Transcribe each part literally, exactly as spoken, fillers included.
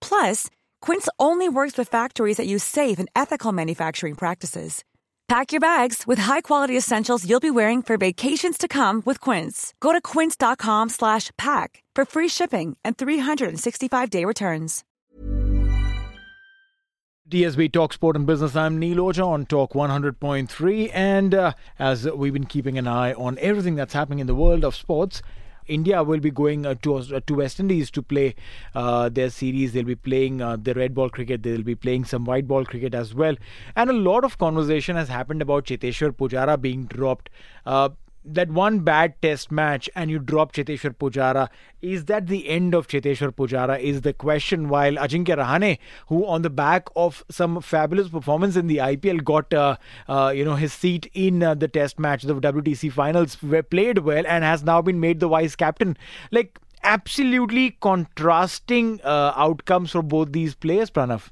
Plus, Quince only works with factories that use safe and ethical manufacturing practices. Pack your bags with high-quality essentials you'll be wearing for vacations to come with Quince. Go to quince.com slash pack for free shipping and three sixty-five day returns. T S B Talk Sport and Business. I'm Neil Oja on Talk one hundred point three. And uh, as we've been keeping an eye on everything that's happening in the world of sports, India will be going uh, to uh, to West Indies to play uh, their series. They'll be playing uh, the red ball cricket. They'll be playing some white ball cricket as well. And a lot of conversation has happened about Cheteshwar Pujara being dropped. Uh, that one bad test match and you drop Cheteshwar Pujara. Is that the end of Cheteshwar Pujara is the question, while Ajinkya Rahane, who on the back of some fabulous performance in the I P L got uh, uh, you know his seat in uh, the test match, the W T C finals, were played well and has now been made the vice captain. Like absolutely contrasting uh, outcomes for both these players, Pranav.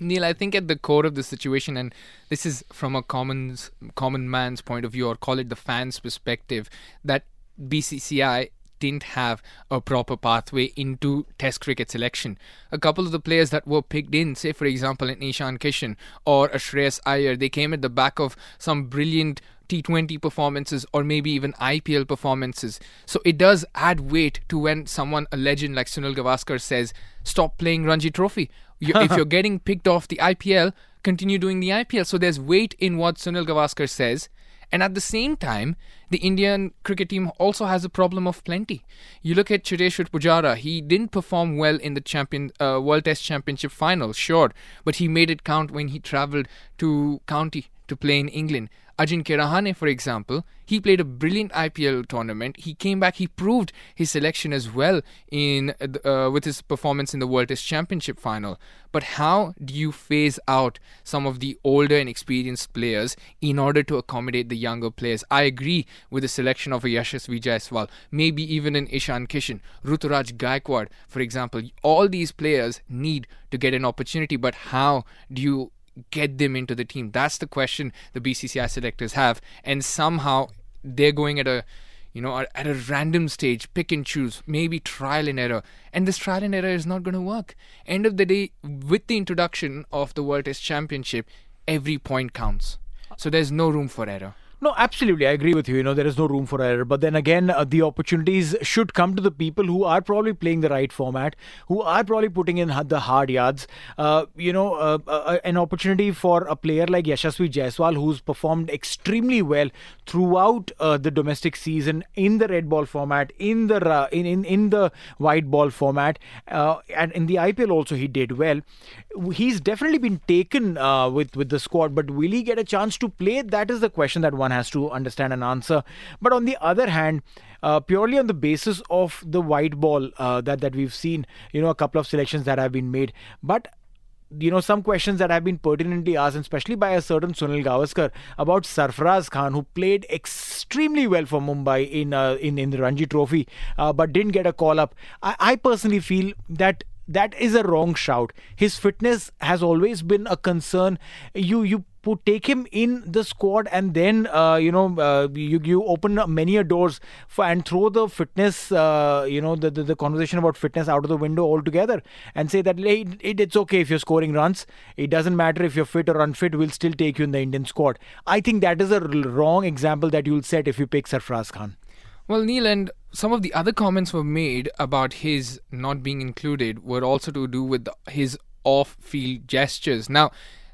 Neil, I think at the core of the situation, and this is from a common common man's point of view, or call it the fans' perspective, that B C C I didn't have a proper pathway into Test cricket selection. A couple of the players that were picked in, say for example an Ishan Kishan or a Shreyas Iyer, they came at the back of some brilliant T twenty performances or maybe even I P L performances. So it does add weight to when someone, a legend like Sunil Gavaskar, says, stop playing Ranji Trophy. If you're getting picked off the I P L, continue doing the I P L. So there's weight in what Sunil Gavaskar says. And at the same time, the Indian cricket team also has a problem of plenty. You look at Cheteshwar Pujara, he didn't perform well in the champion uh, World Test Championship final, sure, but he made it count when he travelled to county to play in England. Ajinkya Rahane, for example, he played a brilliant I P L tournament. He came back, he proved his selection as well in uh, with his performance in the World Test Championship final. But how do you phase out some of the older and experienced players in order to accommodate the younger players? I agree with the selection of a Yashasvi Jaiswal, maybe even an Ishan Kishan, Ruturaj Gaikwad, for example. All these players need to get an opportunity, but how do you get them into the team? That's the question the B C C I selectors have, and somehow they're going at a you know at a random stage, pick and choose, maybe trial and error, and this trial and error is not going to work. End of the day, with the introduction of the World Test Championship, every point counts, so there's no room for error. No, absolutely. I agree with you. You know, there is no room for error. But then again, uh, the opportunities should come to the people who are probably playing the right format, who are probably putting in the hard yards. Uh, you know, uh, uh, an opportunity for a player like Yashasvi Jaiswal, who's performed extremely well throughout uh, the domestic season in the red ball format, in the uh, in, in in the white ball format, uh, and in the I P L also he did well. He's definitely been taken uh, with with the squad, but will he get a chance to play? That is the question that one has to understand and answer. But on the other hand, uh, purely on the basis of the white ball uh, that that we've seen, you know, a couple of selections that have been made, but you know, some questions that have been pertinently asked, especially by a certain Sunil Gavaskar, about Sarfaraz Khan, who played extremely well for Mumbai in uh, in in the Ranji Trophy, uh, but didn't get a call up. I, I personally feel that that is a wrong shout. His fitness has always been a concern. You you. put, take him in the squad, and then uh, you know uh, you you open many a doors for, and throw the fitness uh, you know the, the the conversation about fitness out of the window altogether, and say that hey, it, it's okay if you're scoring runs. It doesn't matter if you're fit or unfit. We'll still take you in the Indian squad. I think that is a wrong example that you'll set if you pick Sarfaraz Khan. Well, Neil, and some of the other comments were made about his not being included were also to do with his off-field gestures. Now,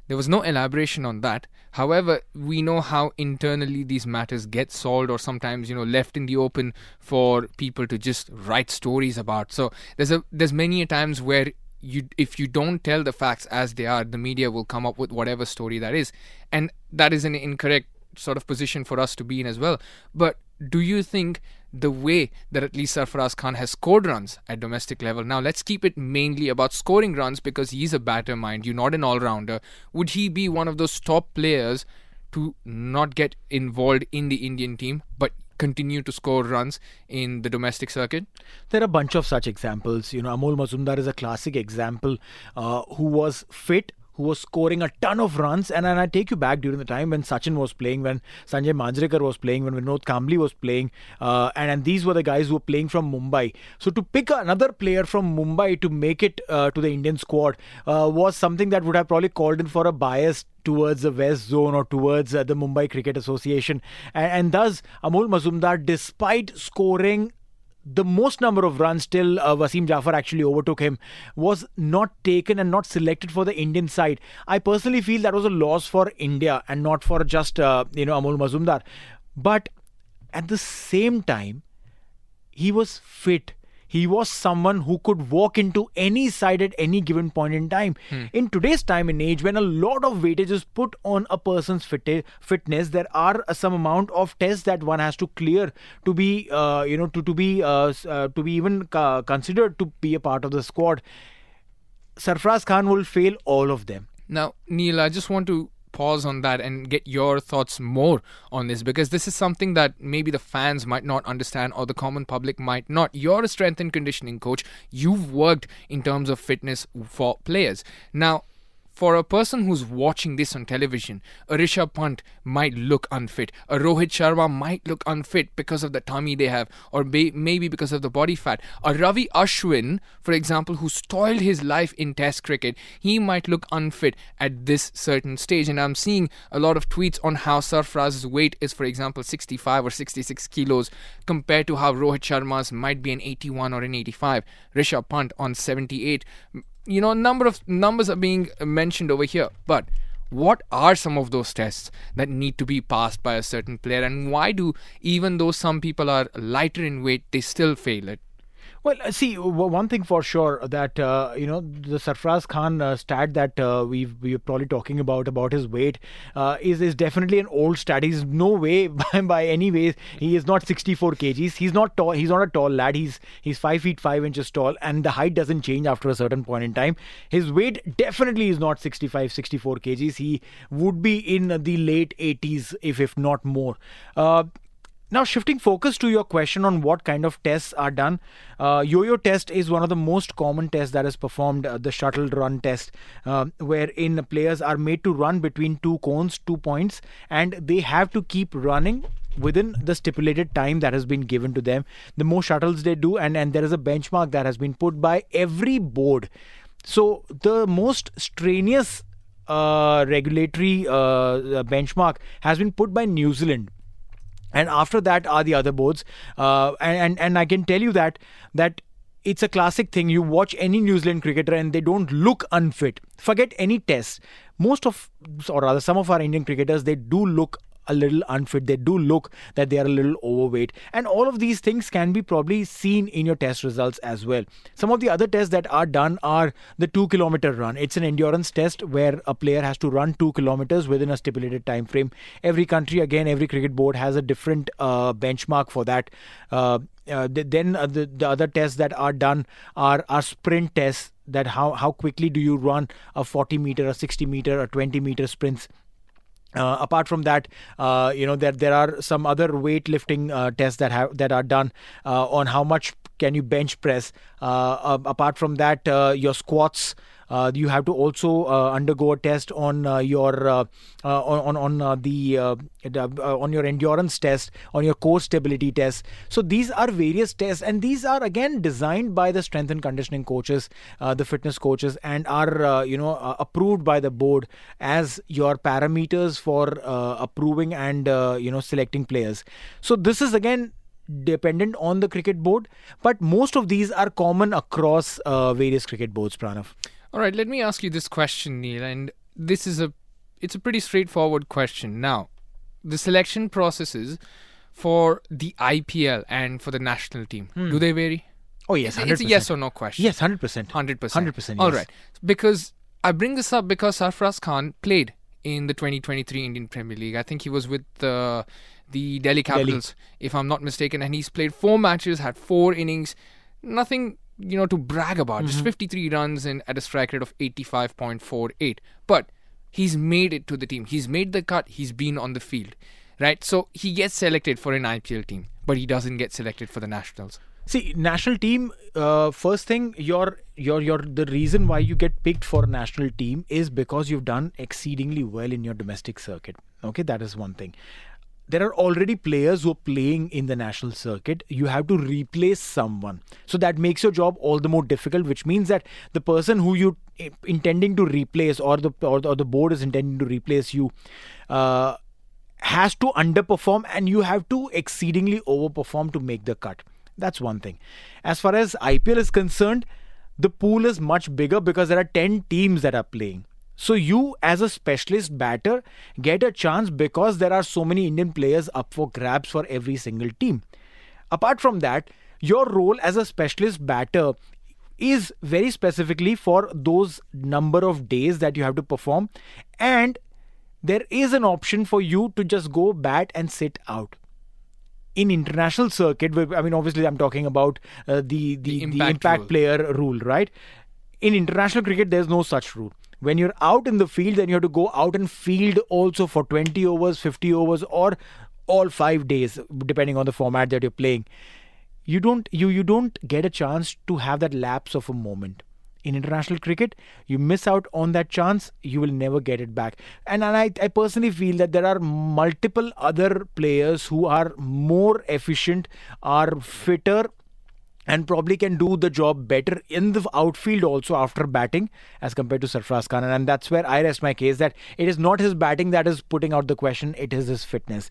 there was no elaboration on that. However, we know how internally these matters get solved, or sometimes, you know, left in the open for people to just write stories about. So there's a there's many a times where you, if you don't tell the facts as they are, the media will come up with whatever story that is, and that is an incorrect sort of position for us to be in as well. But do you think the way that at least Sarfaraz Khan has scored runs at domestic level, now let's keep it mainly about scoring runs because he's a batter, mind you, not an all-rounder, would he be one of those top players to not get involved in the Indian team but continue to score runs in the domestic circuit? There are a bunch of such examples. You know, Amol Mazumdar is a classic example uh, who was fit, who was scoring a ton of runs, and, and I take you back during the time when Sachin was playing, when Sanjay Manjrekar was playing, when Vinod Kambli was playing, uh, and, and these were the guys who were playing from Mumbai. So to pick another player from Mumbai to make it uh, to the Indian squad uh, was something that would have probably called in for a bias towards the West Zone or towards uh, the Mumbai Cricket Association, and, and thus Amol Mazumdar, despite scoring the most number of runs till uh, Wasim Jaffer actually overtook him, was not taken and not selected for the Indian side. I personally feel that was a loss for India and not for just uh, you know Amol Mazumdar. But at the same time, he was fit. He was someone who could walk into any side at any given point in time. Hmm. In today's time and age, when a lot of weightage is put on a person's fit- fitness, there are some amount of tests that one has to clear to be, uh, you know, to to be uh, uh, to be even uh, considered to be a part of the squad. Sarfaraz Khan will fail all of them. Now, Neil, I just want to pause on that and get your thoughts more on this, because this is something that maybe the fans might not understand or the common public might not. You're a strength and conditioning coach. You've worked in terms of fitness for players. Now, for a person who's watching this on television, a Rishabh Pant might look unfit. A Rohit Sharma might look unfit because of the tummy they have, or may- maybe because of the body fat. A Ravi Ashwin, for example, who toiled his life in Test cricket, he might look unfit at this certain stage. And I'm seeing a lot of tweets on how Sarfaraz's weight is, for example, sixty-five or sixty-six kilos, compared to how Rohit Sharma's might be an eighty-one or an eighty-five. Rishabh Pant on seventy-eight. You know, number of numbers are being mentioned over here, but what are some of those tests that need to be passed by a certain player, and why do, even though some people are lighter in weight, they still fail it? Well, see, one thing for sure that, uh, you know, the Sarfaraz Khan uh, stat that uh, we've, we're probably talking about, about his weight, uh, is, is definitely an old stat. He's no way, by, by any ways, he is not sixty-four kgs. He's not tall. He's not a tall lad. He's he's five feet five inches tall, and the height doesn't change after a certain point in time. His weight definitely is not sixty-five, sixty-four kgs. He would be in the late eighties, if, if not more. Uh, Now, shifting focus to your question on what kind of tests are done, uh, Yo-Yo test is one of the most common tests that is performed, uh, the shuttle run test, uh, wherein players are made to run between two cones, two points, and they have to keep running within the stipulated time that has been given to them. The more shuttles they do, and, and there is a benchmark that has been put by every board. So, the most strenuous uh, regulatory uh, benchmark has been put by New Zealand. And after that are the other boards. Uh, and, and, and I can tell you that that it's a classic thing. You watch any New Zealand cricketer and they don't look unfit. Forget any test. Most of, or rather some of our Indian cricketers, they do look a little unfit. They do look that they are a little overweight. And all of these things can be probably seen in your test results as well. Some of the other tests that are done are the two kilometer run. It's an endurance test where a player has to run two kilometers within a stipulated time frame. Every country, again, every cricket board has a different uh, benchmark for that. Uh, uh, then uh, the, the other tests that are done are, are sprint tests, that how, how quickly do you run a forty meter, a sixty meter, a twenty meter sprints. Uh, apart from that, uh, you know, there there are some other weightlifting uh, tests that have that are done uh, on how much can you bench press? Uh, uh, apart from that, uh, your squats. Uh, you have to also uh, undergo a test on uh, your uh, uh, on on uh, the uh, uh, on your endurance test, on your core stability test. So these are various tests, and these are again designed by the strength and conditioning coaches, uh, the fitness coaches, and are uh, you know uh, approved by the board as your parameters for uh, approving and uh, you know selecting players. So this is again dependent on the cricket board, but most of these are common across uh, various cricket boards. Pranav. All right, let me ask you this question, Neil, and this is a it's a pretty straightforward question. Now, the selection processes for the I P L and for the national team, hmm. do they vary? Oh, yes, one hundred percent. It's a yes or no question. Yes, one hundred percent. one hundred percent. one hundred percent, yes. All right, because I bring this up because Sarfaraz Khan played in the twenty twenty-three Indian Premier League. I think he was with the, the Delhi Capitals, Delhi. if I'm not mistaken, and he's played four matches, had four innings, nothing... you know, to brag about. Mm-hmm. Just fifty-three runs and at a strike rate of eighty-five point four eight. But he's made it to the team. He's made the cut. He's been on the field, right? So he gets selected for an I P L team, but he doesn't get selected for the Nationals. See, national team, uh, first thing, your your your the reason why you get picked for national team is because you've done exceedingly well in your domestic circuit. Okay, that is one thing. There are already players who are playing in the national circuit. You have to replace someone. So that makes your job all the more difficult, which means that the person who you intending to replace or the or the, or the board is intending to replace you uh, has to underperform, and you have to exceedingly overperform to make the cut. That's one thing. As far as I P L is concerned, the pool is much bigger because there are ten teams that are playing. So you as a specialist batter get a chance because there are so many Indian players up for grabs for every single team. Apart from that, your role as a specialist batter is very specifically for those number of days that you have to perform, and there is an option for you to just go bat and sit out. In international circuit, I mean obviously I'm talking about uh, the, the, the impact, the impact rule. player rule, right? In international cricket, there's no such rule. When you're out in the field, then you have to go out and field also for twenty overs, fifty overs, or all five days, depending on the format that you're playing. You don't, you, you don't get a chance to have that lapse of a moment. In international cricket, you miss out on that chance, you will never get it back. And, and I, I personally feel that there are multiple other players who are more efficient, are fitter, and probably can do the job better in the outfield also after batting as compared to Sarfaraz Khan. And that's where I rest my case that it is not his batting that is putting out the question, it is his fitness.